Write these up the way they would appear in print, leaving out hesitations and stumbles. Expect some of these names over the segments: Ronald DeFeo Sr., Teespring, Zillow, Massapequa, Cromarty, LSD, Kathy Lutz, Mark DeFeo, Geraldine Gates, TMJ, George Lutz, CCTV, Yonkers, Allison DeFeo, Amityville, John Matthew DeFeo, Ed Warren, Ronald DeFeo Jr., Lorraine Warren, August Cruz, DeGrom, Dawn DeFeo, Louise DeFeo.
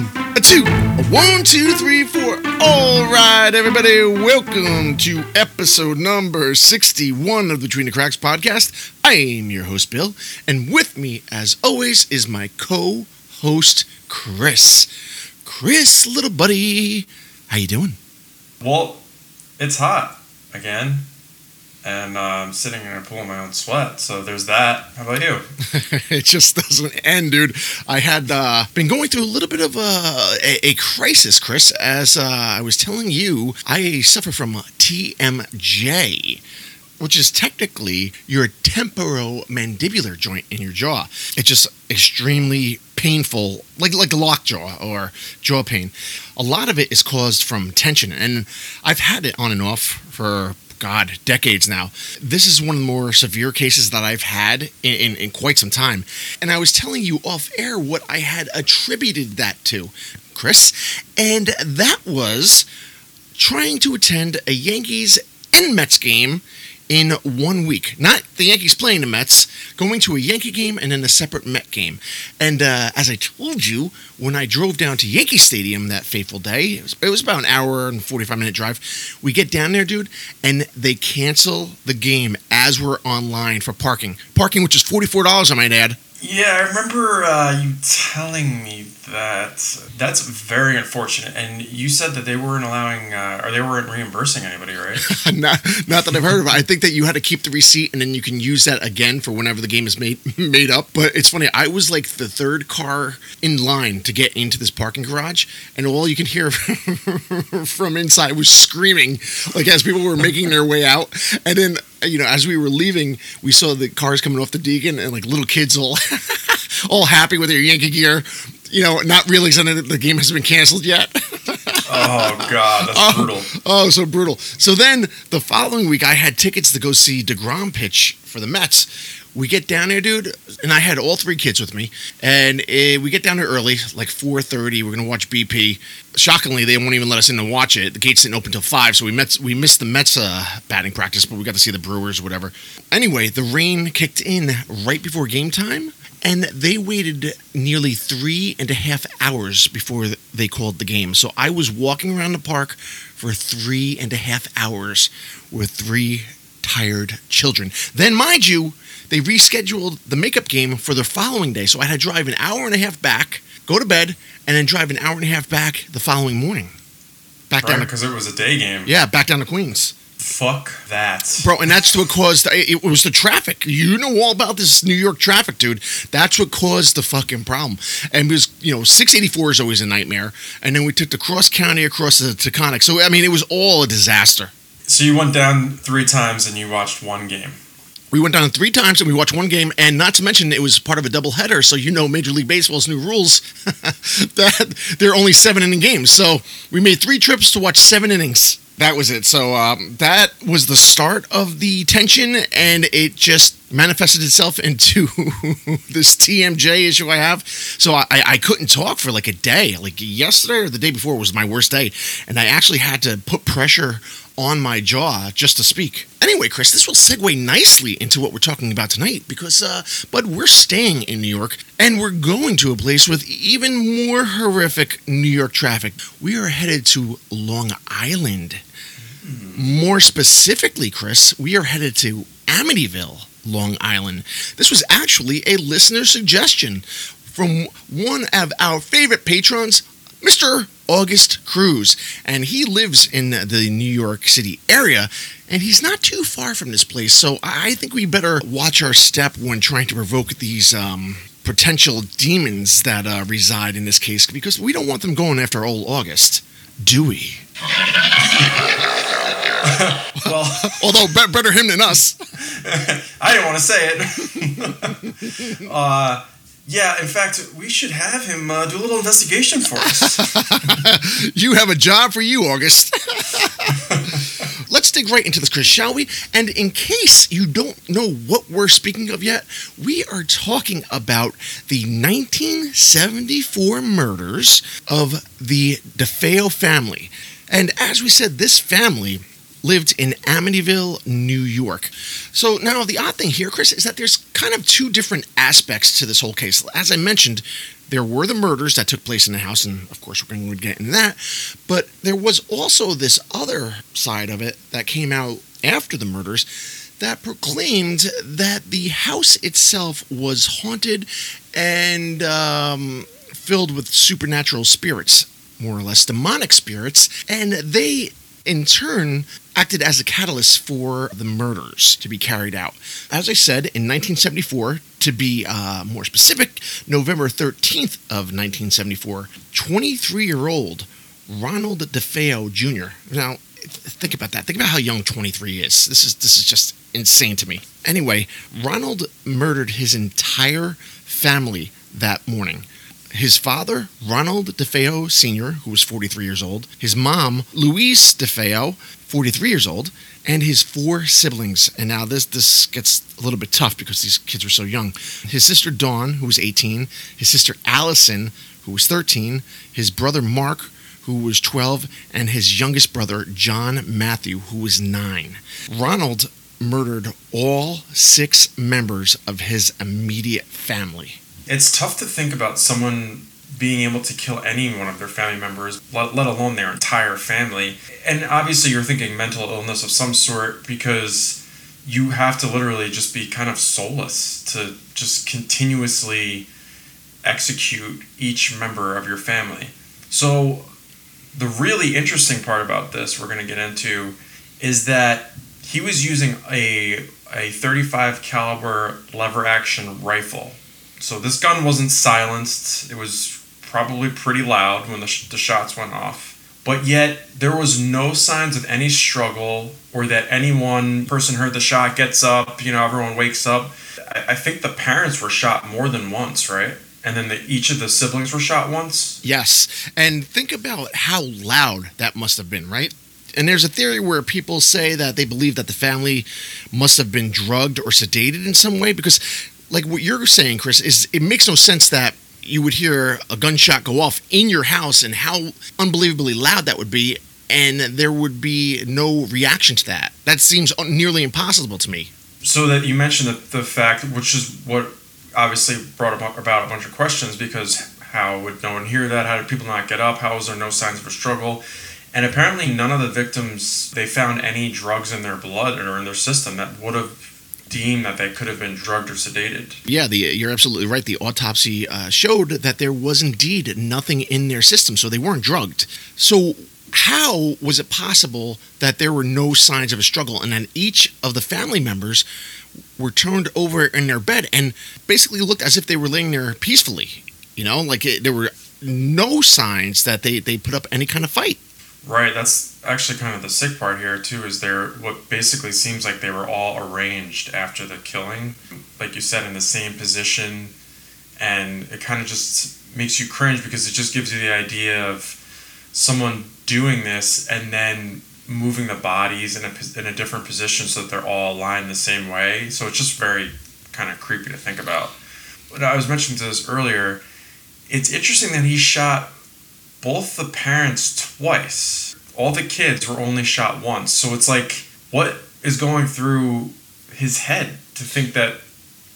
1, 2, 3, 4. All right, everybody, welcome to episode number 61 of the Between the Cracks podcast. I am your host, Bill, and with me, as always, is my co-host, Chris. Chris, little buddy, how you doing? Well, it's hot again, and I'm sitting in a pool in my own sweat, so there's that. How about you? It just doesn't end, dude. I had been going through a little bit of a crisis, Chris. As I was telling you, I suffer from TMJ, which is technically your temporomandibular joint in your jaw. It's just extremely painful, like lockjaw or jaw pain. A lot of it is caused from tension, and I've had it on and off for decades now. This is one of the more severe cases that I've had in quite some time. And I was telling you off air what I had attributed that to, Chris. And that was trying to attend a Yankees and Mets game in 1 week. Not the Yankees playing the Mets, going to a Yankee game and then a separate Met game. And as I told you, when I drove down to Yankee Stadium that fateful day, it was about an hour and 45-minute drive. We get down there, dude, and they cancel the game as we're online for parking. Parking, which is $44, I might add. Yeah, I remember you telling me that. That's very unfortunate. And you said that they weren't allowing, or they weren't reimbursing anybody, right? not that I've heard of. I think that you had to keep the receipt, and then you can use that again for whenever the game is made up. But it's funny. I was like the third car in line to get into this parking garage, and all you could hear from inside was screaming, like as people were making their way out, and then, you know, as we were leaving, we saw the cars coming off the Deegan and like little kids all happy with their Yankee gear, you know, not realizing that the game has been canceled yet. Oh, God, that's brutal. Oh, so brutal. So then the following week, I had tickets to go see DeGrom pitch for the Mets. We get down there, dude, and I had all three kids with me, and we get down there early, like 4:30. We're going to watch BP. Shockingly, they won't even let us in to watch it. The gates didn't open until 5, so we missed the Mets batting practice, but we got to see the Brewers or whatever. Anyway, the rain kicked in right before game time, and they waited nearly 3.5 hours before they called the game. So I was walking around the park for 3.5 hours with three tired children. Then, mind you, they rescheduled the makeup game for the following day. So I had to drive an hour and a half back, go to bed, and then drive an hour and a half back the following morning. Back down, because it was a day game. Yeah, back down to Queens. Fuck that. Bro, and that's what caused, it was the traffic. You know all about this New York traffic, dude. That's what caused the fucking problem. And it was, you know, 684 is always a nightmare. And then we took the cross county across the Taconic. So, I mean, it was all a disaster. So you went down 3 times and you watched one game. We went down 3 times and we watched one game, and not to mention it was part of a doubleheader. So you know Major League Baseball's new rules that there are only 7-inning games. So we made 3 trips to watch 7 innings. That was it. So that was the start of the tension, and it just manifested itself into this TMJ issue I have. So I couldn't talk for like a day. Like yesterday or the day before was my worst day, and I actually had to put pressure on my jaw just to speak. Anyway, Chris, this will segue nicely into what we're talking about tonight because, bud, we're staying in New York and we're going to a place with even more horrific New York traffic. We are headed to Long Island. More specifically, Chris, we are headed to Amityville, Long Island. This was actually a listener suggestion from one of our favorite patrons, Mr. August Cruz, and he lives in the New York City area, and he's not too far from this place, so I think we better watch our step when trying to provoke these potential demons that reside in this case, because we don't want them going after old August, do we? Well, although better him than us. I didn't want to say it. Yeah, in fact, we should have him do a little investigation for us. You have a job for you, August. Let's dig right into this, Chris, shall we? And in case you don't know what we're speaking of yet, we are talking about the 1974 murders of the DeFeo family. And as we said, this family lived in Amityville, New York. So now the odd thing here, Chris, is that there's kind of 2 different aspects to this whole case. As I mentioned, There were the murders that took place in the house, and of course we're going to get into that, but there was also this other side of it that came out after the murders that proclaimed that the house itself was haunted and filled with supernatural spirits, more or less demonic spirits, and they in turn acted as a catalyst for the murders to be carried out. As I said, in 1974, to be more specific, November 13th of 1974, 23-year-old Ronald DeFeo Jr. Now, think about that. Think about how young 23 is. This is just insane to me. Anyway, Ronald murdered his entire family that morning. His father, Ronald DeFeo Sr., who was 43 years old, his mom, Louise DeFeo, 43 years old, and his four siblings. And now this gets a little bit tough because these kids were so young. His sister, Dawn, who was 18, his sister, Allison, who was 13, his brother, Mark, who was 12, and his youngest brother, John Matthew, who was 9. Ronald murdered all 6 members of his immediate family. It's tough to think about someone being able to kill any one of their family members, let alone their entire family. And obviously you're thinking mental illness of some sort, because you have to literally just be kind of soulless to just continuously execute each member of your family. So the really interesting part about this we're going to get into is that he was using a .35 caliber lever action rifle. So this gun wasn't silenced. It was probably pretty loud when the shots went off. But yet, there was no signs of any struggle or that any one person heard the shot, gets up, everyone wakes up. I think the parents were shot more than once, right? And then each of the siblings were shot once? Yes. And think about how loud that must have been, right? And there's a theory where people say that they believe that the family must have been drugged or sedated in some way, because like what you're saying, Chris, is it makes no sense that you would hear a gunshot go off in your house and how unbelievably loud that would be, and there would be no reaction to that. That seems nearly impossible to me. So that you mentioned the fact, which is what obviously brought about a bunch of questions, because how would no one hear that? How did people not get up? How was there no signs of a struggle? And apparently none of the victims, they found any drugs in their blood or in their system that would have deemed that they could have been drugged or sedated. Yeah, you're absolutely right. The autopsy showed that there was indeed nothing in their system, so they weren't drugged. So how was it possible that there were no signs of a struggle, and then each of the family members were turned over in their bed and basically looked as if they were laying there peacefully? There were no signs that they put up any kind of fight. Right, that's actually kind of the sick part here, too, is there what basically seems like they were all arranged after the killing. Like you said, in the same position, and it kind of just makes you cringe because it just gives you the idea of someone doing this and then moving the bodies in a different position so that they're all aligned the same way. So it's just very kind of creepy to think about. But I was mentioning this earlier, it's interesting that he shot both the parents twice. All the kids were only shot once. So it's like, what is going through his head to think that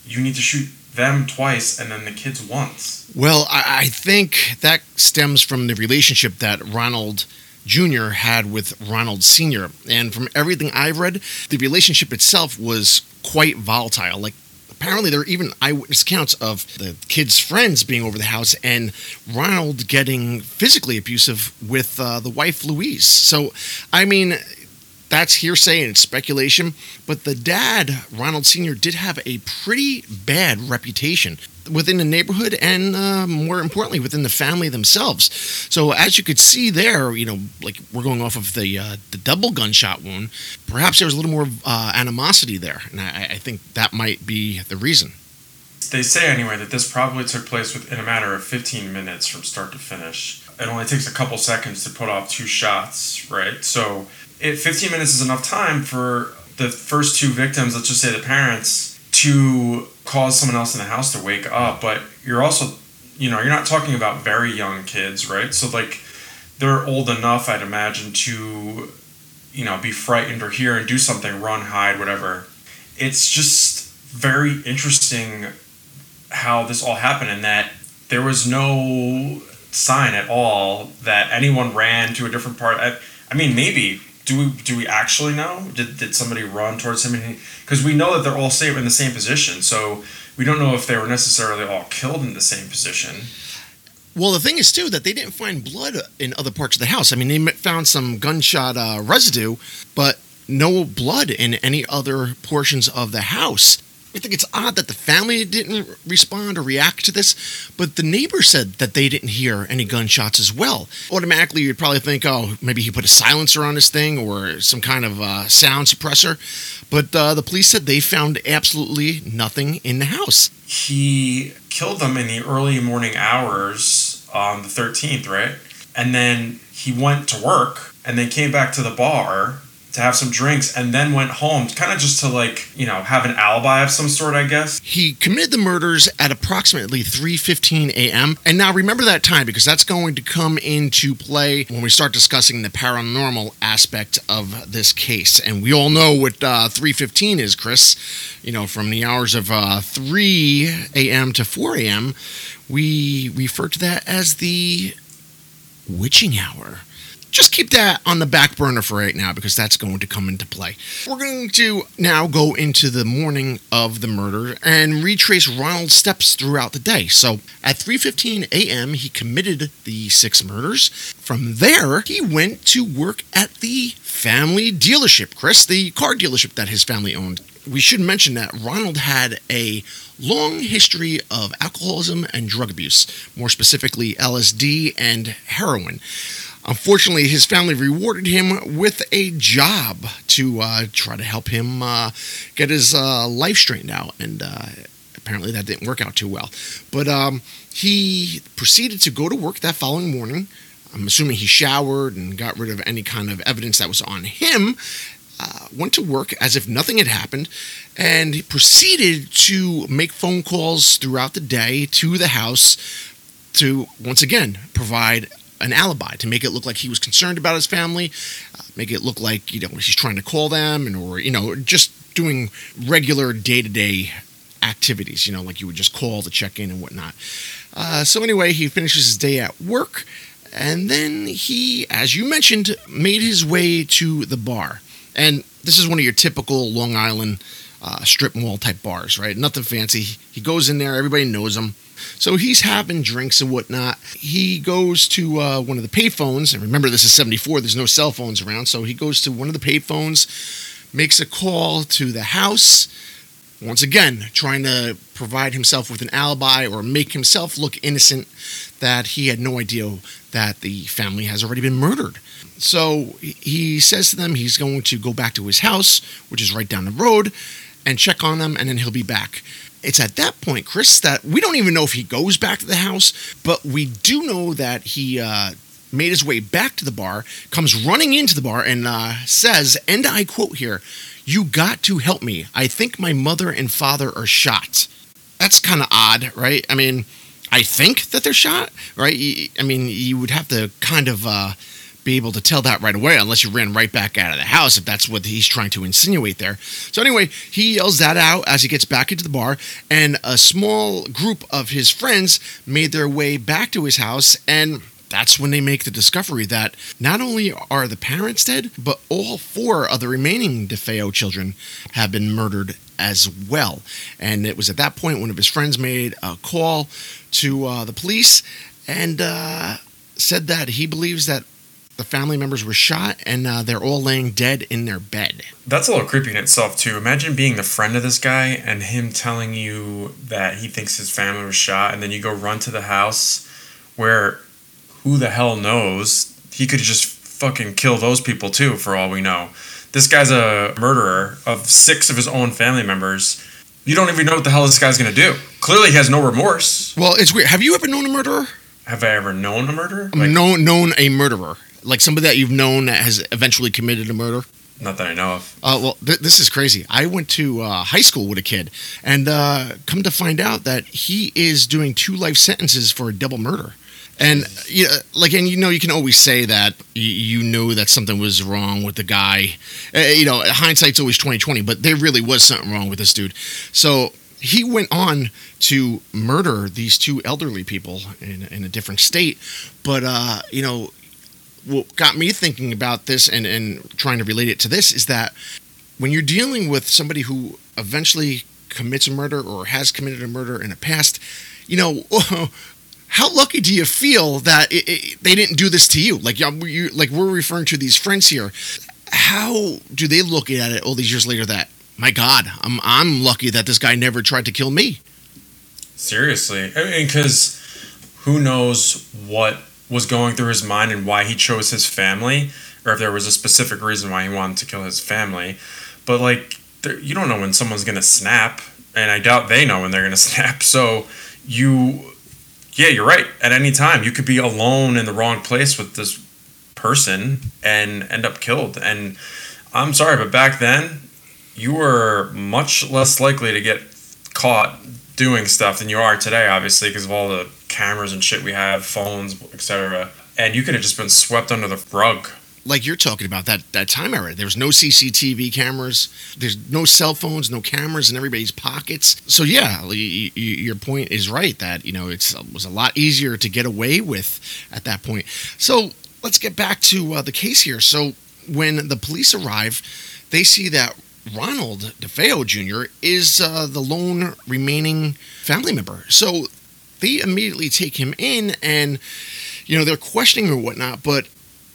you need to shoot them twice and then the kids once? Well, I think that stems from the relationship that Ronald Jr. had with Ronald Sr. And from everything I've read, the relationship itself was quite volatile. Apparently, there are even eyewitness accounts of the kids' friends being over the house and Ronald getting physically abusive with the wife, Louise. So, that's hearsay and speculation. But the dad, Ronald Sr., did have a pretty bad reputation within the neighborhood and, more importantly, within the family themselves. So, as you could see there, we're going off of the double gunshot wound, perhaps there was a little more animosity there, and I think that might be the reason. They say, anyway, that this probably took place within a matter of 15 minutes from start to finish. It only takes a couple seconds to put off 2 shots, right? So, 15 minutes is enough time for the first 2 victims, let's just say the parents, to cause someone else in the house to wake up. But you're also, you're not talking about very young kids, right? So, they're old enough, I'd imagine, to, be frightened or hear and do something, run, hide, whatever. It's just very interesting how this all happened, and that there was no sign at all that anyone ran to a different part. I mean, maybe. Do we actually know? Did somebody run towards him? Because we know that they're all in the same position, so we don't know if they were necessarily all killed in the same position. Well, the thing is, too, that they didn't find blood in other parts of the house. I mean, they found some gunshot residue, but no blood in any other portions of the house. I think it's odd that the family didn't respond or react to this, but the neighbor said that they didn't hear any gunshots as well. Automatically, you'd probably think, oh, maybe he put a silencer on his thing or some kind of sound suppressor, but the police said they found absolutely nothing in the house. He killed them in the early morning hours on the 13th, right? And then he went to work, and they came back to the bar to have some drinks, and then went home, kind of just to, like, you know, have an alibi of some sort, I guess. He committed the murders at approximately 3:15 a.m. And now remember that time, because that's going to come into play when we start discussing the paranormal aspect of this case. And we all know what 3:15 is, Chris. You know, from the hours of 3 a.m. to 4 a.m., we refer to that as the witching hour. Just keep that on the back burner for right now, because that's going to come into play. We're going to now go into the morning of the murder and retrace Ronald's steps throughout the day. So at 3:15 a.m., he committed the 6 murders. From there, he went to work at the family dealership, Chris, the car dealership that his family owned. We should mention that Ronald had a long history of alcoholism and drug abuse, more specifically LSD and heroin. Unfortunately, his family rewarded him with a job to try to help him get his life straightened out, and apparently that didn't work out too well. But he proceeded to go to work that following morning. I'm assuming he showered and got rid of any kind of evidence that was on him, went to work as if nothing had happened, and he proceeded to make phone calls throughout the day to the house to, once again, provide an alibi, to make it look like he was concerned about his family, make it look like, you know, he's trying to call them, and or, you know, just doing regular day-to-day activities, you know, like you would just call to check in and whatnot. So anyway, he finishes his day at work, and then he, as you mentioned, made his way to the bar. And this is one of your typical Long Island strip mall type bars, right? Nothing fancy. He goes in there, everybody knows him. So he's having drinks and whatnot. He goes to one of the payphones, and remember, this is 74, there's no cell phones around, so he goes to one of the payphones, makes a call to the house, once again, trying to provide himself with an alibi or make himself look innocent, that he had no idea that the family has already been murdered. So he says to them he's going to go back to his house, which is right down the road, and check on them, and then he'll be back. It's at that point, Chris, that we don't even know if he goes back to the house, but we do know that he made his way back to the bar, comes running into the bar, and says, and I quote here, "You got to help me. I think my mother and father are shot." That's kind of odd, right? I mean, I think that they're shot, right? I mean, you would have to kind of be able to tell that right away, unless you ran right back out of the house, if that's what he's trying to insinuate there. So anyway, he yells that out as he gets back into the bar, and a small group of his friends made their way back to his house, and that's when they make the discovery that not only are the parents dead, but all 4 of the remaining DeFeo children have been murdered as well. And it was at that point one of his friends made a call to the police and said that he believes that the family members were shot, and they're all laying dead in their bed. That's a little creepy in itself, too. Imagine being the friend of this guy and him telling you that he thinks his family was shot, and then you go run to the house where, who the hell knows, he could just fucking kill those people, too, for all we know. This guy's a murderer of 6 of his own family members. You don't even know what the hell this guy's going to do. Clearly, he has no remorse. Well, it's weird. Have you ever known a murderer? Have I ever known a murderer? Like, known a murderer. Like somebody that you've known that has eventually committed a murder? Not that I know of. This is crazy. I went to high school with a kid, and come to find out that he is doing 2 life sentences for a double murder. And you know, you can always say that you knew that something was wrong with the guy. You know, hindsight's always 20/20, but there really was something wrong with this dude. So he went on to murder these two elderly people in a different state. But, you know, what got me thinking about this and trying to relate it to this is that when you're dealing with somebody who eventually commits a murder or has committed a murder in the past, you know, how lucky do you feel that they didn't do this to you? Like, we're referring to these friends here. How do they look at it all these years later that, my God, I'm lucky that this guy never tried to kill me? Seriously. I mean, because who knows what was going through his mind and why he chose his family, or if there was a specific reason why he wanted to kill his family. But, like, you don't know when someone's going to snap, and I doubt they know when they're going to snap. So you're right. At any time, you could be alone in the wrong place with this person and end up killed. And I'm sorry, but back then, you were much less likely to get caught doing stuff than you are today, obviously, because of all the cameras and shit we have, phones, etc. And you could have just been swept under the rug. Like you're talking about, that time era, there was no CCTV cameras, there's no cell phones, no cameras in everybody's pockets. So yeah, your point is right that, you know, it was a lot easier to get away with at that point. So let's get back to the case here. So when the police arrive, they see that Ronald DeFeo Jr. is the lone remaining family member. So they immediately take him in and, you know, they're questioning him or whatnot, but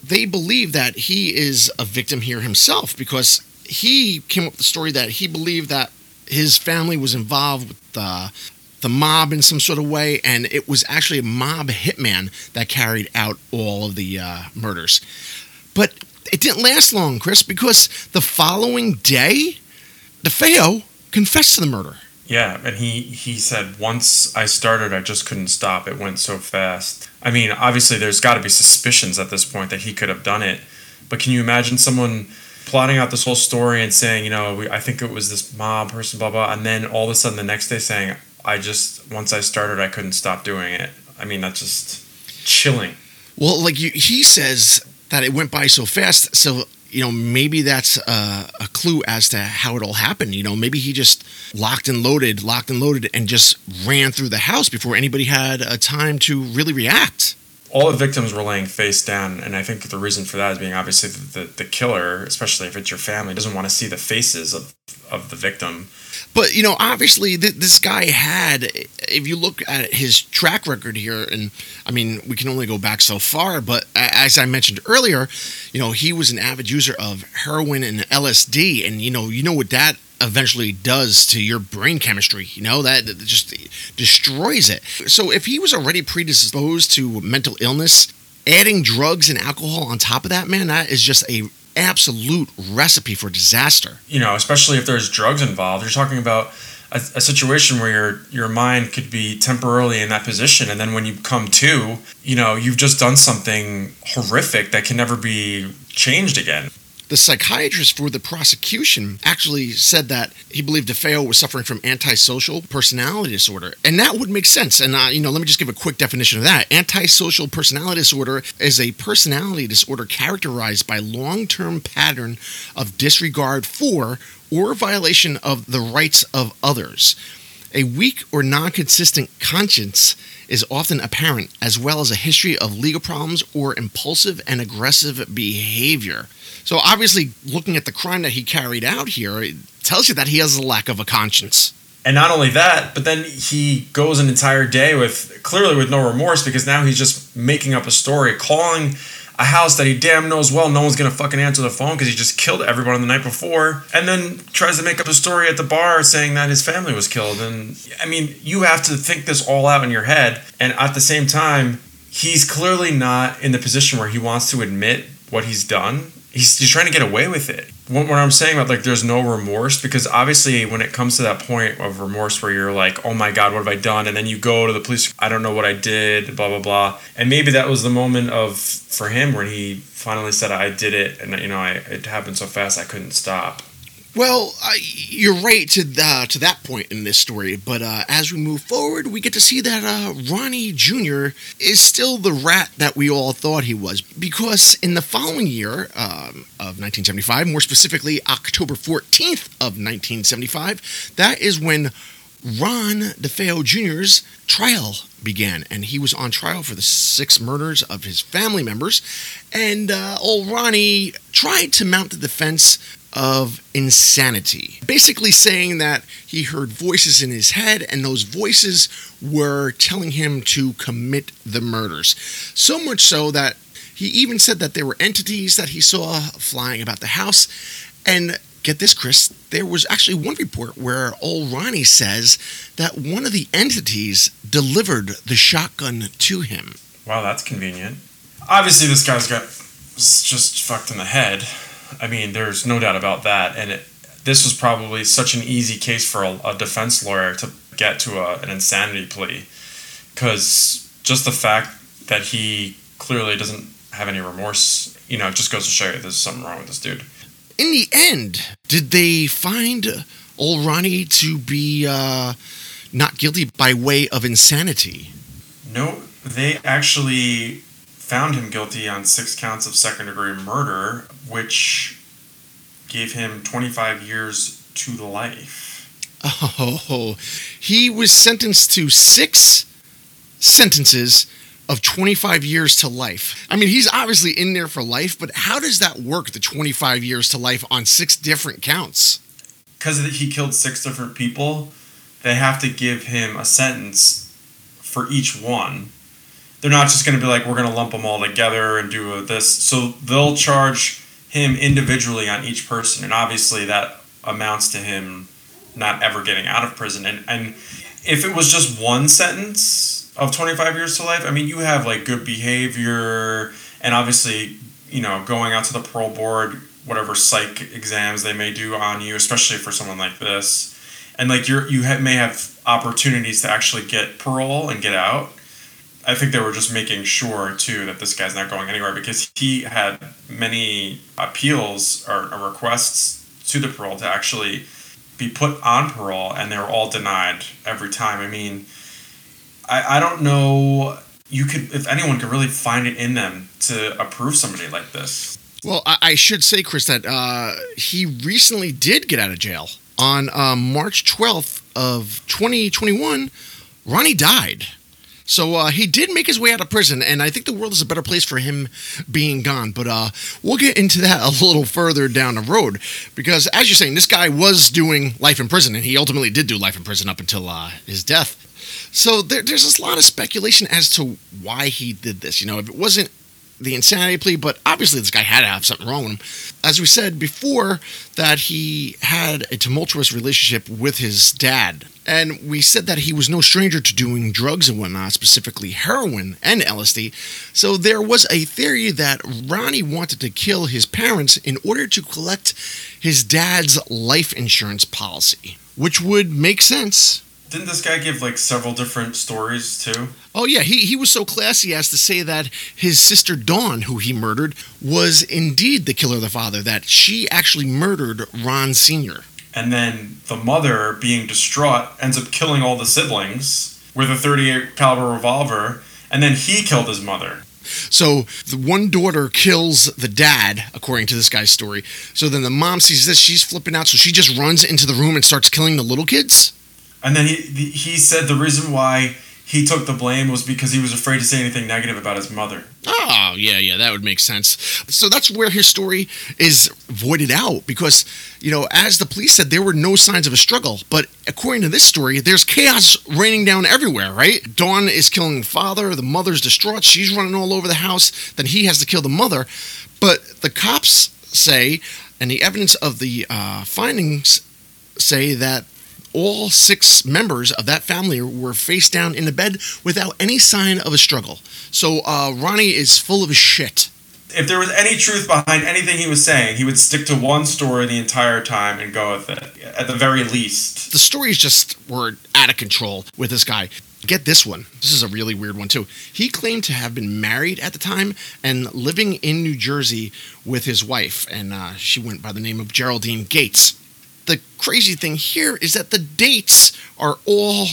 they believe that he is a victim here himself because he came up with the story that he believed that his family was involved with the mob in some sort of way, and it was actually a mob hitman that carried out all of the murders. But it didn't last long, Chris, because the following day, DeFeo confessed to the murder. Yeah, and he said, once I started, I just couldn't stop. It went so fast. I mean, obviously, there's got to be suspicions at this point that he could have done it. But can you imagine someone plotting out this whole story and saying, you know, I think it was this mob person, blah, blah, and then all of a sudden the next day saying, once I started, I couldn't stop doing it. I mean, that's just chilling. Well, like he says that it went by so fast, so you know, maybe that's a clue as to how it all happened. You know, maybe he just locked and loaded, and just ran through the house before anybody had a time to really react. All the victims were laying face down, and I think the reason for that is being obviously the killer, especially if it's your family, doesn't want to see the faces of the victim. But, you know, obviously this guy had, if you look at his track record here, and I mean, we can only go back so far, but as I mentioned earlier, you know, he was an avid user of heroin and LSD, and, you know what that eventually does to your brain chemistry, you know, that just destroys it. So if he was already predisposed to mental illness, adding drugs and alcohol on top of that, man, that is just a absolute recipe for disaster. You know, especially if there's drugs involved, you're talking about a situation where your mind could be temporarily in that position, and then when you come to, you know, you've just done something horrific that can never be changed again. The psychiatrist for the prosecution actually said that he believed DeFeo was suffering from antisocial personality disorder. And that would make sense. And, you know, let me just give a quick definition of that. Antisocial personality disorder is a personality disorder characterized by long-term pattern of disregard for or violation of the rights of others. A weak or non-consistent conscience is often apparent, as well as a history of legal problems or impulsive and aggressive behavior. So obviously, looking at the crime that he carried out here, it tells you that he has a lack of a conscience. And not only that, but then he goes an entire day with no remorse, because now he's just making up a story, calling a house that he damn knows well no one's going to fucking answer the phone because he just killed everyone the night before, and then tries to make up a story at the bar saying that his family was killed. And, I mean, you have to think this all out in your head, and at the same time, he's clearly not in the position where he wants to admit what he's done. He's trying to get away with it. What I'm saying about, like, there's no remorse, because obviously when it comes to that point of remorse where you're like, oh my God, what have I done? And then you go to the police, I don't know what I did, blah, blah, blah. And maybe that was the moment for him when he finally said, I did it. And, you know, it happened so fast I couldn't stop. Well, you're right to that point in this story, but as we move forward, we get to see that Ronnie Jr. is still the rat that we all thought he was, because in the following year of 1975, more specifically October 14th of 1975, that is when Ron DeFeo Jr.'s trial began, and he was on trial for the 6 murders of his family members, and old Ronnie tried to mount the defense of insanity, basically saying that he heard voices in his head, and those voices were telling him to commit the murders, so much so that he even said that there were entities that he saw flying about the house. And get this, Chris, there was actually one report where old Ronnie says that one of the entities delivered the shotgun to him. Wow, that's convenient. Obviously, this guy's got just fucked in the head. I mean, there's no doubt about that. And this was probably such an easy case for a defense lawyer to get to an insanity plea, because just the fact that he clearly doesn't have any remorse, you know, it just goes to show you there's something wrong with this dude. In the end, did they find old Ronnie to be not guilty by way of insanity? No, they actually found him guilty on 6 counts of second-degree murder, which gave him 25 years to life. Oh, he was sentenced to 6 sentences of 25 years to life. I mean, he's obviously in there for life, but how does that work, the 25 years to life on 6 different counts? Because he killed 6 different people, they have to give him a sentence for each one. They're not just going to be like, we're going to lump them all together and do this. So they'll charge him individually on each person, and obviously that amounts to him not ever getting out of prison. And if it was just one sentence of 25 years to life, I mean, you have like good behavior and obviously, you know, going out to the parole board, whatever psych exams they may do on you, especially for someone like this. And like you may have opportunities to actually get parole and get out. I think they were just making sure too that this guy's not going anywhere, because he had many appeals or requests to the parole to actually be put on parole, and they were all denied every time. I mean, I don't know if anyone could really find it in them to approve somebody like this. Well, I should say, Chris, that he recently did get out of jail. On March 12th of 2021, Ronnie died. So he did make his way out of prison, and I think the world is a better place for him being gone. But we'll get into that a little further down the road, because as you're saying, this guy was doing life in prison, and he ultimately did do life in prison up until his death. So there's a lot of speculation as to why he did this. You know, if it wasn't the insanity plea, but obviously this guy had to have something wrong with him. As we said before, that he had a tumultuous relationship with his dad. And we said that he was no stranger to doing drugs and whatnot, specifically heroin and LSD. So there was a theory that Ronnie wanted to kill his parents in order to collect his dad's life insurance policy, which would make sense. Didn't this guy give like several different stories too? Oh yeah, he was so classy as to say that his sister Dawn, who he murdered, was indeed the killer of the father, that she actually murdered Ron Sr. And then the mother, being distraught, ends up killing all the siblings with a .38 caliber revolver, and then he killed his mother. So the one daughter kills the dad, according to this guy's story. So then the mom sees this, she's flipping out, so she just runs into the room and starts killing the little kids? And then he said the reason why he took the blame was because he was afraid to say anything negative about his mother. Oh, yeah, that would make sense. So that's where his story is voided out because, you know, as the police said, there were no signs of a struggle. But according to this story, there's chaos raining down everywhere, right? Dawn is killing the father. The mother's distraught. She's running all over the house. Then he has to kill the mother. But the cops say, and the evidence of the findings say that all 6 members of that family were face down in the bed without any sign of a struggle. So Ronnie is full of shit. If there was any truth behind anything he was saying, he would stick to one story the entire time and go with it, at the very least. The stories just were out of control with this guy. Get this one. This is a really weird one, too. He claimed to have been married at the time and living in New Jersey with his wife, and she went by the name of Geraldine Gates. The crazy thing here is that the dates are all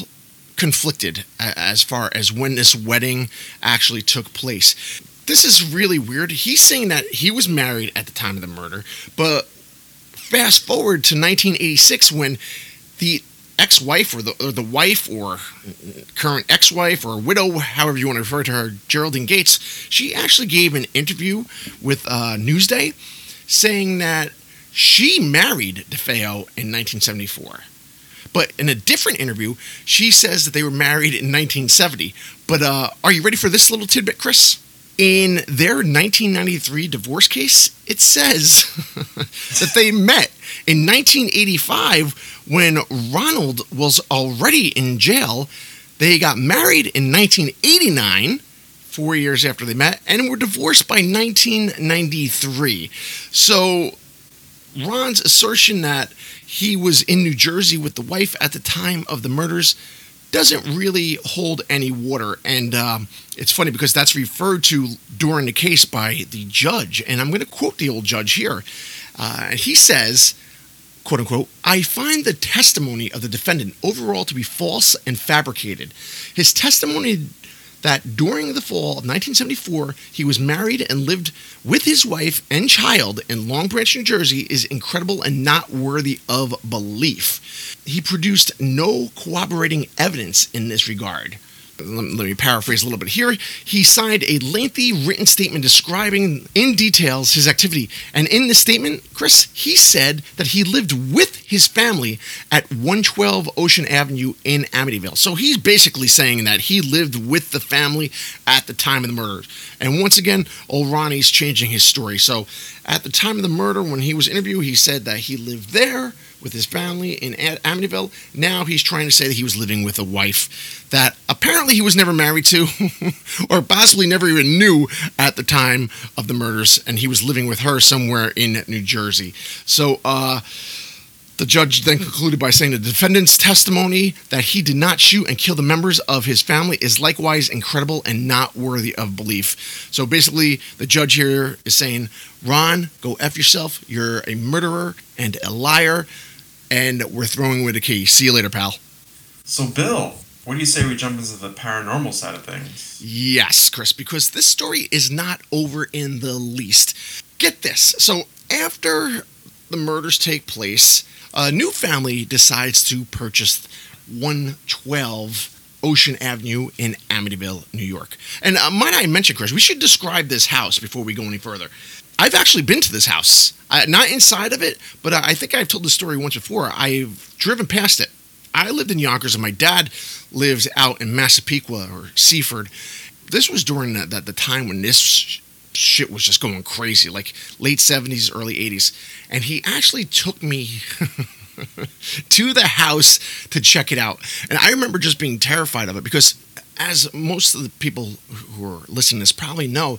conflicted as far as when this wedding actually took place. This is really weird. He's saying that he was married at the time of the murder, but fast forward to 1986 when the ex-wife or the wife or current ex-wife or widow, however you want to refer to her, Geraldine Gates, she actually gave an interview with Newsday saying that she married DeFeo in 1974. But in a different interview, she says that they were married in 1970. But are you ready for this little tidbit, Chris? In their 1993 divorce case, it says that they met in 1985 when Ronald was already in jail. They got married in 1989, 4 years after they met, and were divorced by 1993. So Ron's assertion that he was in New Jersey with the wife at the time of the murders doesn't really hold any water. And it's funny because that's referred to during the case by the judge. And I'm going to quote the old judge here. He says, quote unquote, "I find the testimony of the defendant overall to be false and fabricated. His testimony that during the fall of 1974, he was married and lived with his wife and child in Long Branch, New Jersey, is incredible and not worthy of belief. He produced no corroborating evidence in this regard." Let me paraphrase a little bit here. He signed a lengthy written statement describing in details his activity. And in this statement, Chris, he said that he lived with his family at 112 Ocean Avenue in Amityville. So he's basically saying that he lived with the family at the time of the murders. And once again, old Ronnie's changing his story. So at the time of the murder, when he was interviewed, he said that he lived there with his family in Amityville. Now he's trying to say that he was living with a wife that apparently he was never married to or possibly never even knew at the time of the murders, and he was living with her somewhere in New Jersey. So the judge then concluded by saying the defendant's testimony that he did not shoot and kill the members of his family is likewise incredible and not worthy of belief. So basically, the judge here is saying, Ron, go F yourself. You're a murderer and a liar. And we're throwing away the key. See you later, pal. So, Bill, what do you say we jump into the paranormal side of things? Yes, Chris, because this story is not over in the least. Get this. So, after the murders take place, a new family decides to purchase 112 Ocean Avenue in Amityville, New York. And might I mention, Chris, we should describe this house before we go any further. I've actually been to this house. Not inside of it, but I think I've told this story once before. I've driven past it. I lived in Yonkers, and my dad lives out in Massapequa or Seaford. This was during the time when this shit was just going crazy, like late 70s, early 80s. And he actually took me to the house to check it out. And I remember just being terrified of it because, as most of the people who are listening to this probably know,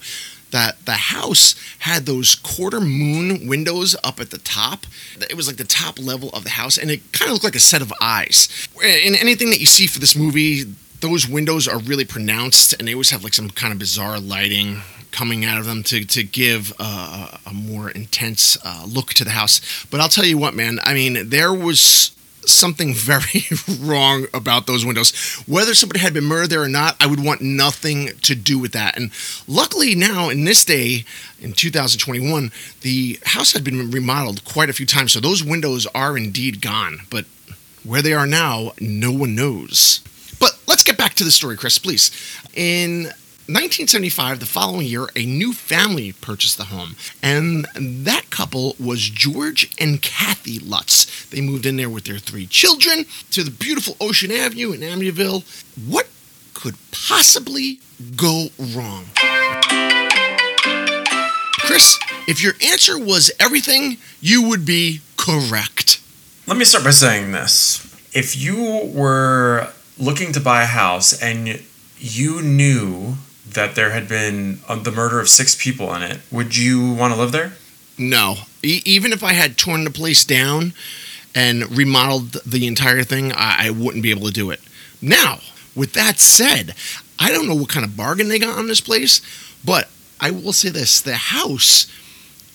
that the house had those quarter moon windows up at the top. It was like the top level of the house, and it kind of looked like a set of eyes. And anything that you see for this movie, those windows are really pronounced, and they always have like some kind of bizarre lighting coming out of them to give a more intense look to the house. But I'll tell you what, man, I mean, there was something very wrong about those windows. Whether somebody had been murdered there or not, I would want nothing to do with that. And luckily now, in this day, in 2021, the house had been remodeled quite a few times, so those windows are indeed gone. But where they are now, no one knows. But let's get back to the story, Chris, please. In 1975, the following year, a new family purchased the home, and that couple was George and Kathy Lutz. They moved in there with their three children to the beautiful Ocean Avenue in Amityville. What could possibly go wrong? Chris, if your answer was everything, you would be correct. Let me start by saying this. If you were looking to buy a house and you knew that there had been the murder of 6 people in it, would you want to live there? No. Even if I had torn the place down and remodeled the entire thing, I wouldn't be able to do it. Now, with that said, I don't know what kind of bargain they got on this place, but I will say this. The house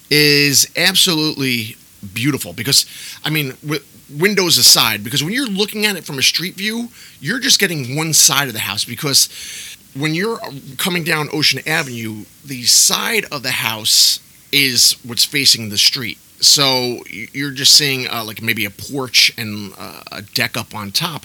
is absolutely beautiful because, I mean, windows aside, because when you're looking at it from a street view, you're just getting one side of the house, because when you're coming down Ocean Avenue, the side of the house is what's facing the street. So you're just seeing like maybe a porch and a deck up on top.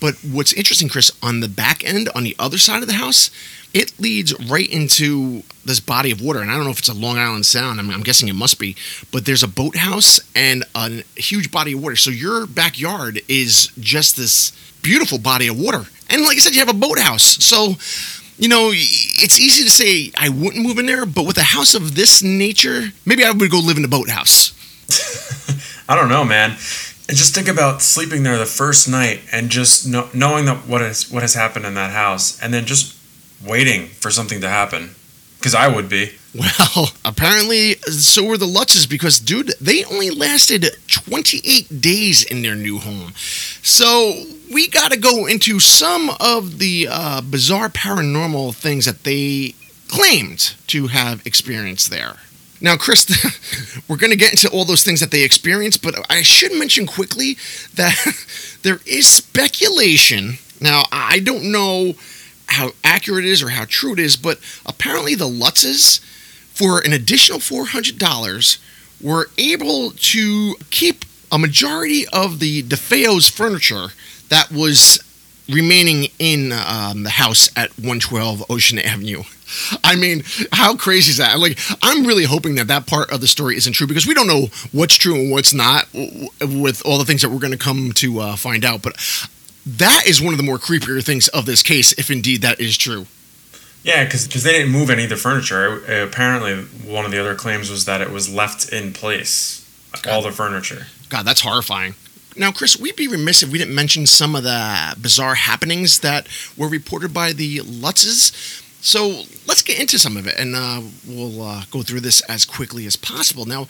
But what's interesting, Chris, on the back end, on the other side of the house, it leads right into this body of water. And I don't know if it's a Long Island Sound. I mean, I'm guessing it must be. But there's a boathouse and a huge body of water. So your backyard is just this beautiful body of water. And like I said, you have a boathouse. So, you know, it's easy to say I wouldn't move in there, but with a house of this nature, maybe I would go live in a boathouse. I don't know, man. And just think about sleeping there the first night and just knowing that what has happened in that house, and then just waiting for something to happen. Because I would be. Well, apparently so were the Lutzes, because, dude, they only lasted 28 days in their new home. So we got to go into some of the bizarre paranormal things that they claimed to have experienced there. Now, Chris, we're going to get into all those things that they experienced, but I should mention quickly that there is speculation. Now, I don't know how accurate it is or how true it is, but apparently the Lutzes, for an additional $400, were able to keep a majority of the DeFeo's furniture that was remaining in the house at 112 Ocean Avenue. I mean, how crazy is that? Like, I'm really hoping that that part of the story isn't true, because we don't know what's true and what's not with all the things that we're going to come to find out. But that is one of the more creepier things of this case, if indeed that is true. Yeah, because they didn't move any of the furniture. Apparently, one of the other claims was that it was left in place, all the furniture. God, that's horrifying. Now, Chris, we'd be remiss if we didn't mention some of the bizarre happenings that were reported by the Lutzes. So let's get into some of it, and we'll go through this as quickly as possible. Now,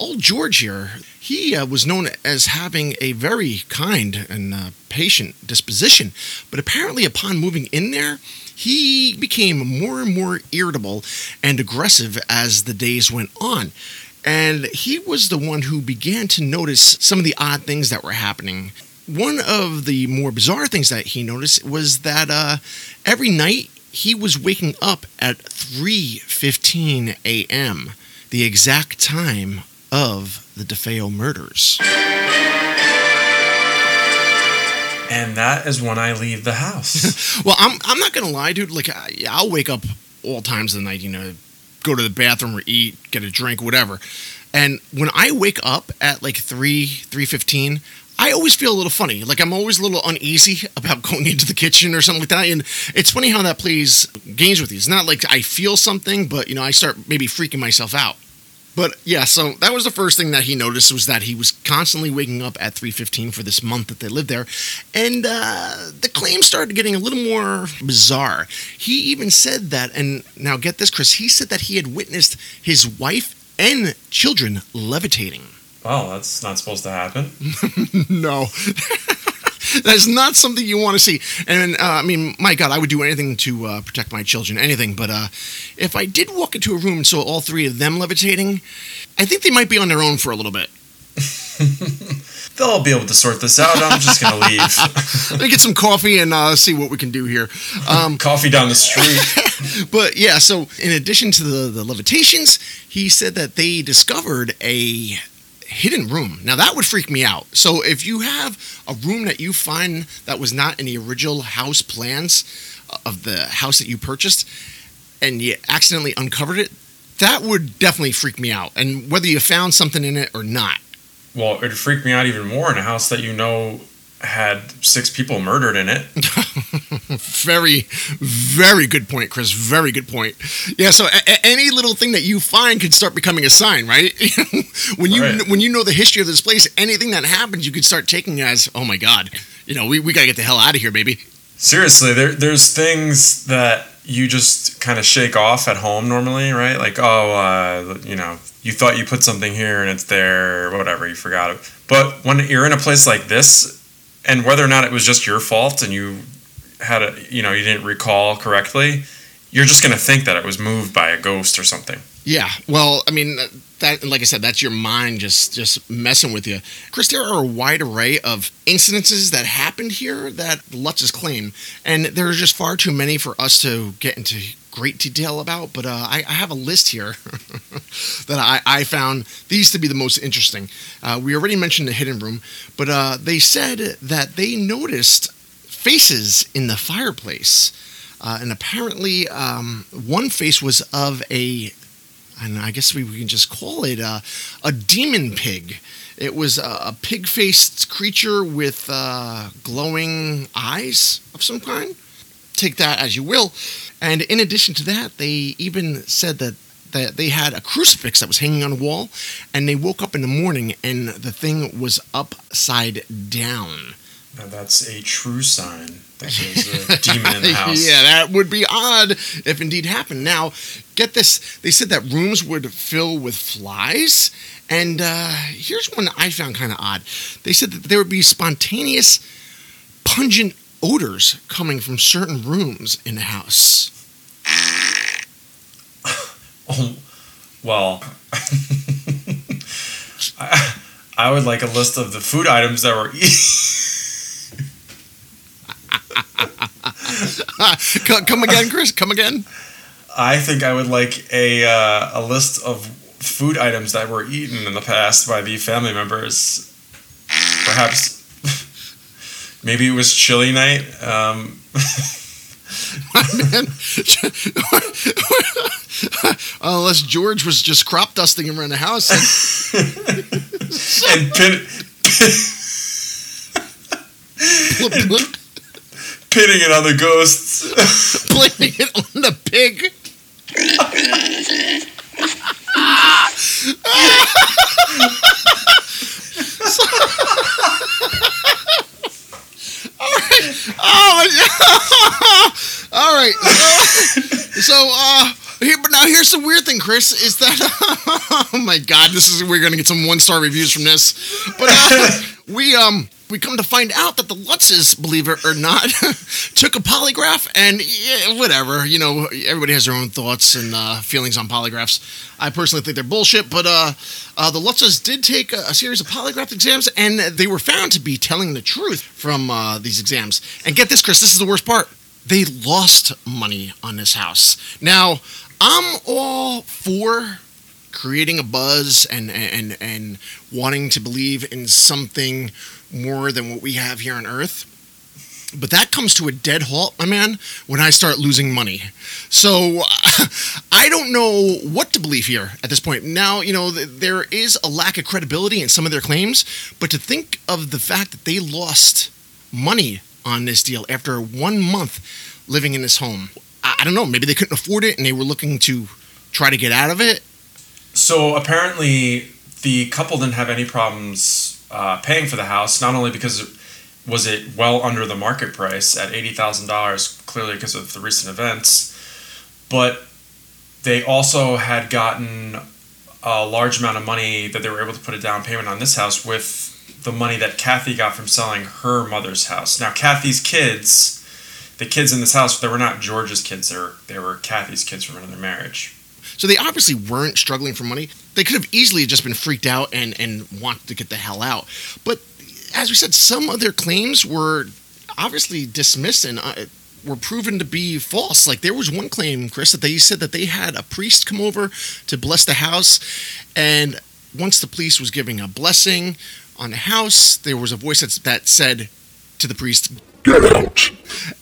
old George here, he was known as having a very kind and patient disposition, but apparently upon moving in there, he became more and more irritable and aggressive as the days went on. And he was the one who began to notice some of the odd things that were happening. One of the more bizarre things that he noticed was that every night, he was waking up at 3:15 a.m., the exact time of the DeFeo murders. And that is when I leave the house. Well, I'm not going to lie, dude. Like, I'll wake up all times of the night, you know, go to the bathroom or eat, get a drink, whatever. And when I wake up at like 3:15, I always feel a little funny. Like, I'm always a little uneasy about going into the kitchen or something like that. And it's funny how that plays games with you. It's not like I feel something, but, you know, I start maybe freaking myself out. But, yeah, so that was the first thing that he noticed, was that he was constantly waking up at 3:15 for this month that they lived there. And the claims started getting a little more bizarre. He even said that, and now get this, Chris, he said that he had witnessed his wife and children levitating. Wow, that's not supposed to happen. No. That's not something you want to see. And, I mean, my God, I would do anything to protect my children, anything. But if I did walk into a room and saw all three of them levitating, I think they might be on their own for a little bit. They'll all be able to sort this out. I'm just going to leave. Let me get some coffee and see what we can do here. Coffee down the street. But, yeah, so in addition to the levitations, he said that they discovered a hidden room. Now, that would freak me out. So if you have a room that you find that was not in the original house plans of the house that you purchased, and you accidentally uncovered it, that would definitely freak me out. And whether you found something in it or not. Well, it would freak me out even more in a house that you know had 6 people murdered in it. Very, very good point, Chris. Very good point. Yeah, so any little thing that you find could start becoming a sign, right? When you know the history of this place, anything that happens, you could start taking it as, oh my God, you know, we got to get the hell out of here, baby. Seriously, there's things that you just kind of shake off at home normally, right? Like, oh, you know, you thought you put something here and it's there, or whatever, you forgot it. But when you're in a place like this, and whether or not it was just your fault and you had you didn't recall correctly, you're just going to think that it was moved by a ghost or something. Yeah. Well, I mean, that, like I said, that's your mind just messing with you. Chris, there are a wide array of incidences that happened here that Lutz's claim, and there are just far too many for us to get into great detail about, but I have a list here that I found these to be the most interesting. We already mentioned the hidden room, but they said that they noticed faces in the fireplace, and apparently one face was of a, and I guess we can just call it a demon pig. It was a pig-faced creature with glowing eyes of some kind. Take that as you will. And in addition to that, they even said that they had a crucifix that was hanging on a wall, and they woke up in the morning and the thing was upside down. Now that's a true sign that there's a demon in the house. Yeah, that would be odd if indeed happened. Now, get this. They said that rooms would fill with flies. And here's one I found kind of odd. They said that there would be spontaneous, pungent odors coming from certain rooms in the house. Oh, well, I would like a list of the food items that were eaten. Come again, Chris? Come again? I think I would like a list of food items that were eaten in the past by the family members. Perhaps. Maybe it was chili night. Man. Unless George was just crop dusting around the house. And pinning it on the ghosts. Blaming it on the pig. All right. So here, but now here's the weird thing, Chris, is that oh my God, we're gonna get some 1-star reviews from this. But we come to find out that the Lutzes, believe it or not, took a polygraph, and whatever, you know, everybody has their own thoughts and feelings on polygraphs. I personally think they're bullshit, but the Lutzes did take a series of polygraph exams, and they were found to be telling the truth from these exams. And get this, Chris, this is the worst part. They lost money on this house. Now, I'm all for creating a buzz and wanting to believe in something more than what we have here on Earth. But that comes to a dead halt, my man, when I start losing money. So I don't know what to believe here at this point. Now, you know, there is a lack of credibility in some of their claims, but to think of the fact that they lost money on this deal after 1 month living in this home, I don't know, maybe they couldn't afford it and they were looking to try to get out of it. So apparently the couple didn't have any problems paying for the house, not only because it was well under the market price at $80,000, clearly because of the recent events, but they also had gotten a large amount of money that they were able to put a down payment on this house with the money that Kathy got from selling her mother's house. Now, Kathy's kids, the kids in this house, they were not George's kids. They were Kathy's kids from another marriage. So they obviously weren't struggling for money. They could have easily just been freaked out and wanted to get the hell out. But as we said, some of their claims were obviously dismissed and were proven to be false. Like there was one claim, Chris, that they said that they had a priest come over to bless the house. And once the priest was giving a blessing on the house, there was a voice that said to the priest, "Get out!"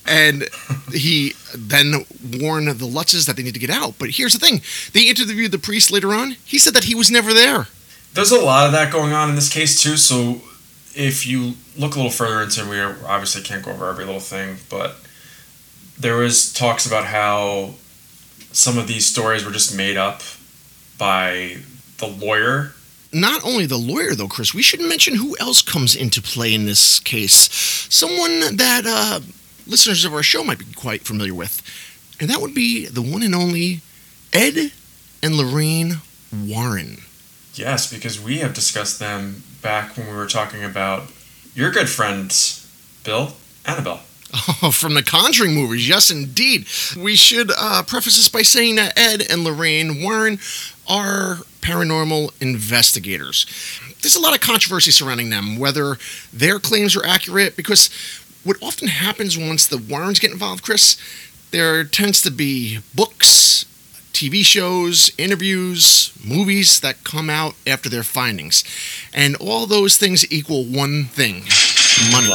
And he then warned the Lutzes that they need to get out. But here's the thing. They interviewed the priest later on. He said that he was never there. There's a lot of that going on in this case, too. So if you look a little further into it, we obviously can't go over every little thing, but there was talks about how some of these stories were just made up by the lawyer. Not only the lawyer, though, Chris, we should mention who else comes into play in this case. Someone that listeners of our show might be quite familiar with, and that would be the one and only Ed and Lorraine Warren. Yes, because we have discussed them back when we were talking about your good friends, Bill, Annabelle. Oh, from the Conjuring movies, yes, indeed. We should preface this by saying that Ed and Lorraine Warren are paranormal investigators. There's a lot of controversy surrounding them, whether their claims are accurate, because what often happens once the Warrens get involved, Chris, There tends to be books, TV shows, interviews, movies that come out after their findings. And all those things equal one thing: money.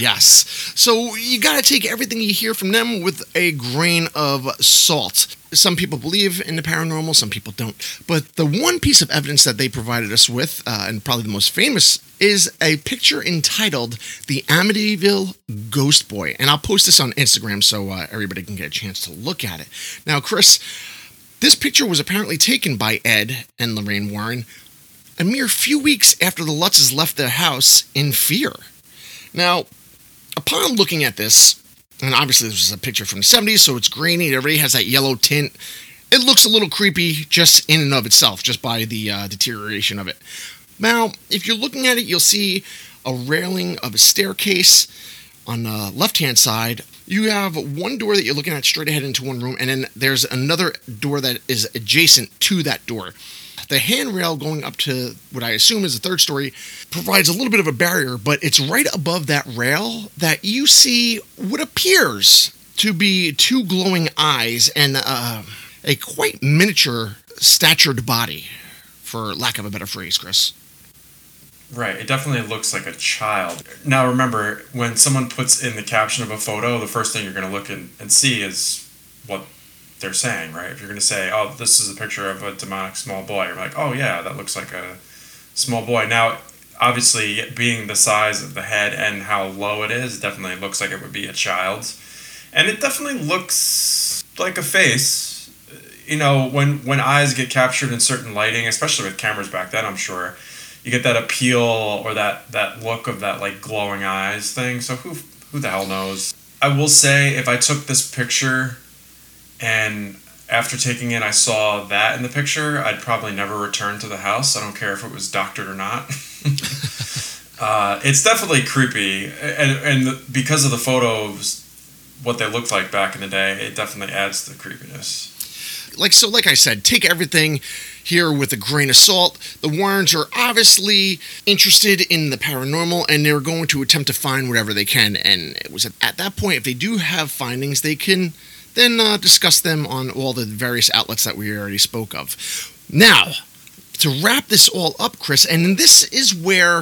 Yes. So you got to take everything you hear from them with a grain of salt. Some people believe in the paranormal, some people don't. But the one piece of evidence that they provided us with, and probably the most famous, is a picture entitled The Amityville Ghost Boy. And I'll post this on Instagram so everybody can get a chance to look at it. Now, Chris, this picture was apparently taken by Ed and Lorraine Warren a mere few weeks after the Lutzes left their house in fear. Now, upon looking at this, and obviously this was a picture from the 70s, so it's grainy, it already has that yellow tint. It looks a little creepy just in and of itself, just by the deterioration of it. Now, if you're looking at it, you'll see a railing of a staircase. On the left-hand side, you have one door that you're looking at straight ahead into one room, and then there's another door that is adjacent to that door. The handrail going up to what I assume is the third story provides a little bit of a barrier, but it's right above that rail that you see what appears to be two glowing eyes and a quite miniature statured body, for lack of a better phrase, Chris. Right, it definitely looks like a child. Now remember, when someone puts in the caption of a photo, the first thing you're going to look and see is what they're saying, right? If you're going to say, oh, this is a picture of a demonic small boy, you're like, oh yeah, that looks like a small boy. Now, obviously, being the size of the head and how low it is, it definitely looks like it would be a child's. And it definitely looks like a face. You know, when eyes get captured in certain lighting, especially with cameras back then, I'm sure, you get that appeal or that look of that, like, glowing eyes thing. So who the hell knows? I will say, if I took this picture and after taking it I saw that in the picture, I'd probably never return to the house. I don't care if it was doctored or not. It's definitely creepy. And because of the photos, what they looked like back in the day, it definitely adds to the creepiness. Like I said, take everything here with a grain of salt. The Warrens are obviously interested in the paranormal, and they're going to attempt to find whatever they can. And it was at that point, if they do have findings, they can then discuss them on all the various outlets that we already spoke of. Now, to wrap this all up, Chris, and this is where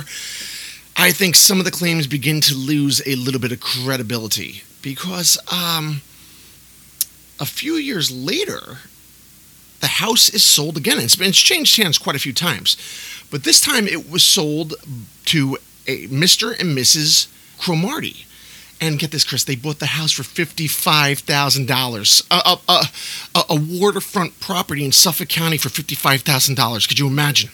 I think some of the claims begin to lose a little bit of credibility, because a few years later, the house is sold again. It's changed hands quite a few times. But this time it was sold to a Mr. and Mrs. Cromarty. And get this, Chris, they bought the house for $55,000. A waterfront property in Suffolk County for $55,000. Could you imagine?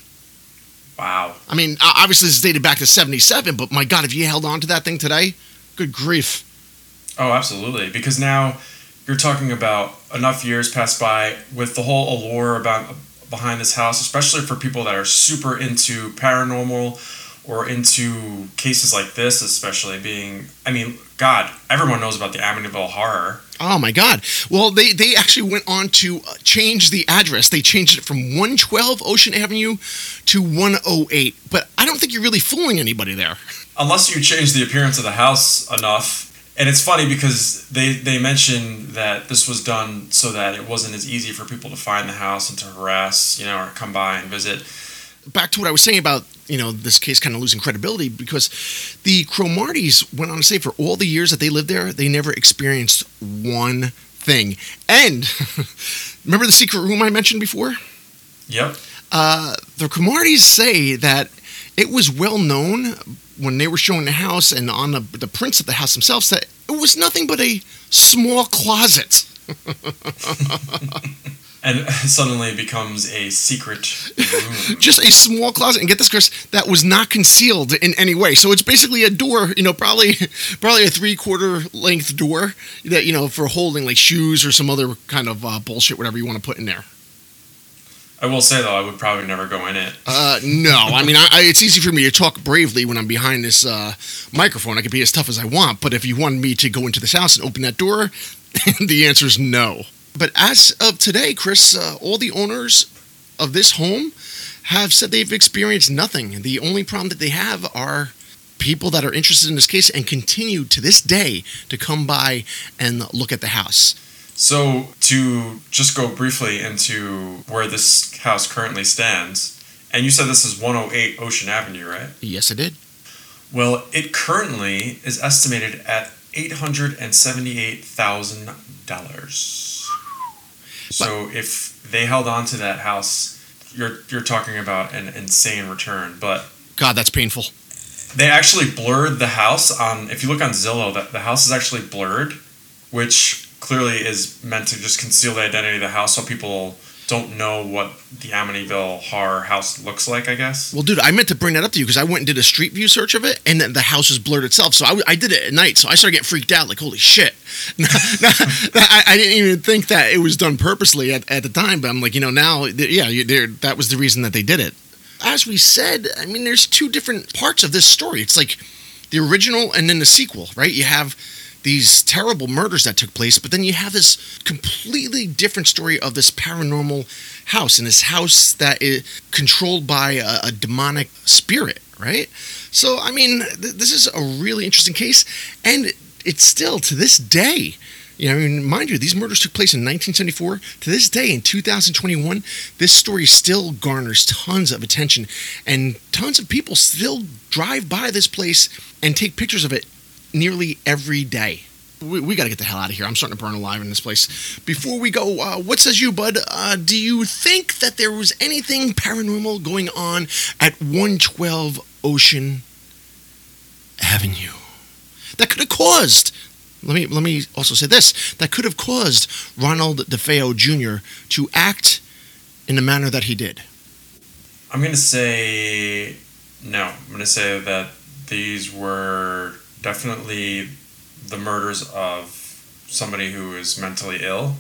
Wow. I mean, obviously this is dated back to 77, but my God, if you held on to that thing today, good grief. Oh, absolutely. Because now you're talking about enough years passed by with the whole allure about behind this house, especially for people that are super into paranormal or into cases like this, especially being, I mean, God, everyone knows about the Amityville Horror. Oh, my God. Well, they actually went on to change the address. They changed it from 112 Ocean Avenue to 108. But I don't think you're really fooling anybody there. Unless you change the appearance of the house enough. And it's funny because they mentioned that this was done so that it wasn't as easy for people to find the house and to harass, you know, or come by and visit. Back to what I was saying about, you know, this case kind of losing credibility, because the Cromartys went on to say for all the years that they lived there, they never experienced one thing. And remember the secret room I mentioned before? Yep. The Cromartys say that it was well known when they were showing the house and on the prints of the house themselves that it was nothing but a small closet. And suddenly becomes a secret room. Just a small closet. And get this, Chris, that was not concealed in any way. So it's basically a door, you know, probably a 3/4 length door that, you know, for holding like shoes or some other kind of bullshit, whatever you want to put in there. I will say, though, I would probably never go in it. No. I mean, it's easy for me to talk bravely when I'm behind this microphone. I could be as tough as I want. But if you wanted me to go into this house and open that door, the answer is no. But as of today, Chris, all the owners of this home have said they've experienced nothing. The only problem that they have are people that are interested in this case and continue to this day to come by and look at the house. So to just go briefly into where this house currently stands, and you said this is 108 Ocean Avenue, right? Yes, I did. Well, it currently is estimated at $878,000. So if they held on to that house, you're talking about an insane return. But God, that's painful. They actually blurred the house on. If you look on Zillow, the house is actually blurred, which clearly is meant to just conceal the identity of the house so people don't know what the Amityville Horror house looks like, I guess. Well, dude, I meant to bring that up to you because I went and did a street view search of it, and then the house is blurred itself. So I did it at night, so I started getting freaked out, like, holy shit. I didn't even think that it was done purposely at the time, but I'm like, now, that was the reason that they did it. As we said, I mean, there's two different parts of this story. It's like the original and then the sequel, right? You have these terrible murders that took place, but then you have this completely different story of this paranormal house, and this house that is controlled by a demonic spirit, right? So, I mean, this is a really interesting case, and it's still, to this day, mind you, these murders took place in 1974. To this day, in 2021, this story still garners tons of attention, and tons of people still drive by this place and take pictures of it nearly every day. We got to get the hell out of here. I'm starting to burn alive in this place. Before we go, what says you, bud? Do you think that there was anything paranormal going on at 112 Ocean Avenue that could have caused... Let me also say this. That could have caused Ronald DeFeo Jr. to act in the manner that he did. I'm going to say no. I'm going to say that these were... definitely the murders of somebody who is mentally ill.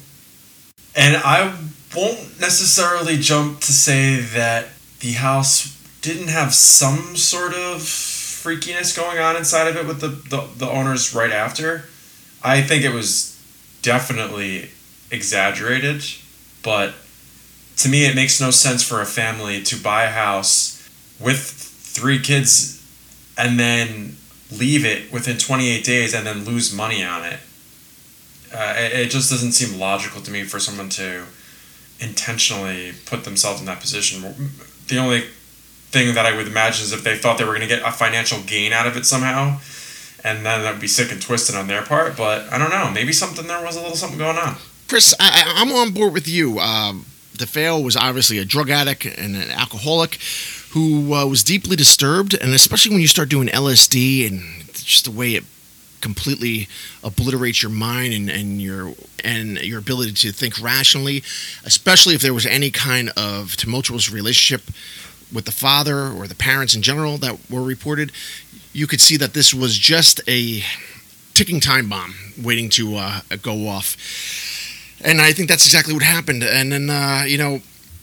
And I won't necessarily jump to say that the house didn't have some sort of freakiness going on inside of it with the owners right after. I think it was definitely exaggerated, but to me it makes no sense for a family to buy a house with 3 kids and then leave it within 28 days and then lose money on it. It just doesn't seem logical to me for someone to intentionally put themselves in that position. The only thing that I would imagine is if they thought they were going to get a financial gain out of it somehow, and then that would be sick and twisted on their part. But I don't know. Maybe there was a little something going on. Chris, I'm on board with you. DeFeo was obviously a drug addict and an alcoholic who was deeply disturbed, and especially when you start doing LSD and just the way it completely obliterates your mind and your ability to think rationally, especially if there was any kind of tumultuous relationship with the father or the parents in general that were reported, you could see that this was just a ticking time bomb waiting to go off. And I think that's exactly what happened. And then,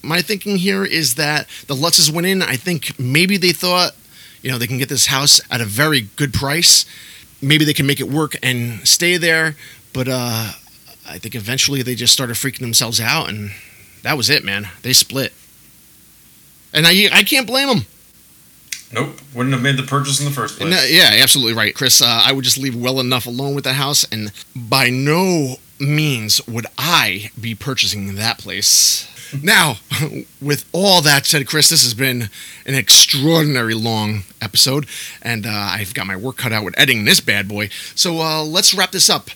my thinking here is that the Lutzes went in. I think maybe they thought, they can get this house at a very good price. Maybe they can make it work and stay there. But I think eventually they just started freaking themselves out. And that was it, man. They split. And I can't blame them. Nope. Wouldn't have made the purchase in the first place. Yeah, absolutely right, Chris. I would just leave well enough alone with the house. And by no means would I be purchasing that place. Now, with all that said, Chris, this has been an extraordinary long episode, and I've got my work cut out with editing this bad boy. So let's wrap this up.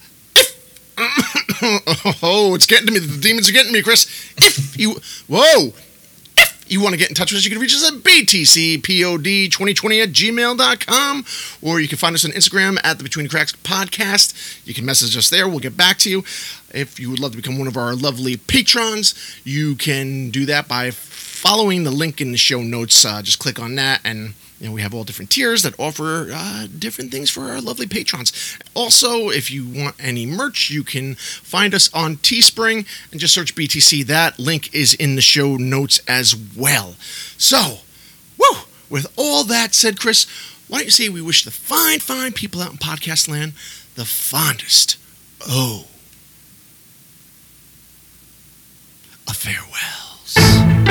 Oh, it's getting to me. The demons are getting me, Chris. If you want to get in touch with us, you can reach us at btcpod2020@gmail.com, or you can find us on Instagram at the Between Cracks Podcast. You can message us there. We'll get back to you. If you would love to become one of our lovely patrons, you can do that by following the link in the show notes. Just click on that, and we have all different tiers that offer different things for our lovely patrons. Also, if you want any merch, you can find us on Teespring and just search BTC. That link is in the show notes as well. So, with all that said, Chris, why don't you say we wish the fine, fine people out in podcast land the fondest of farewells.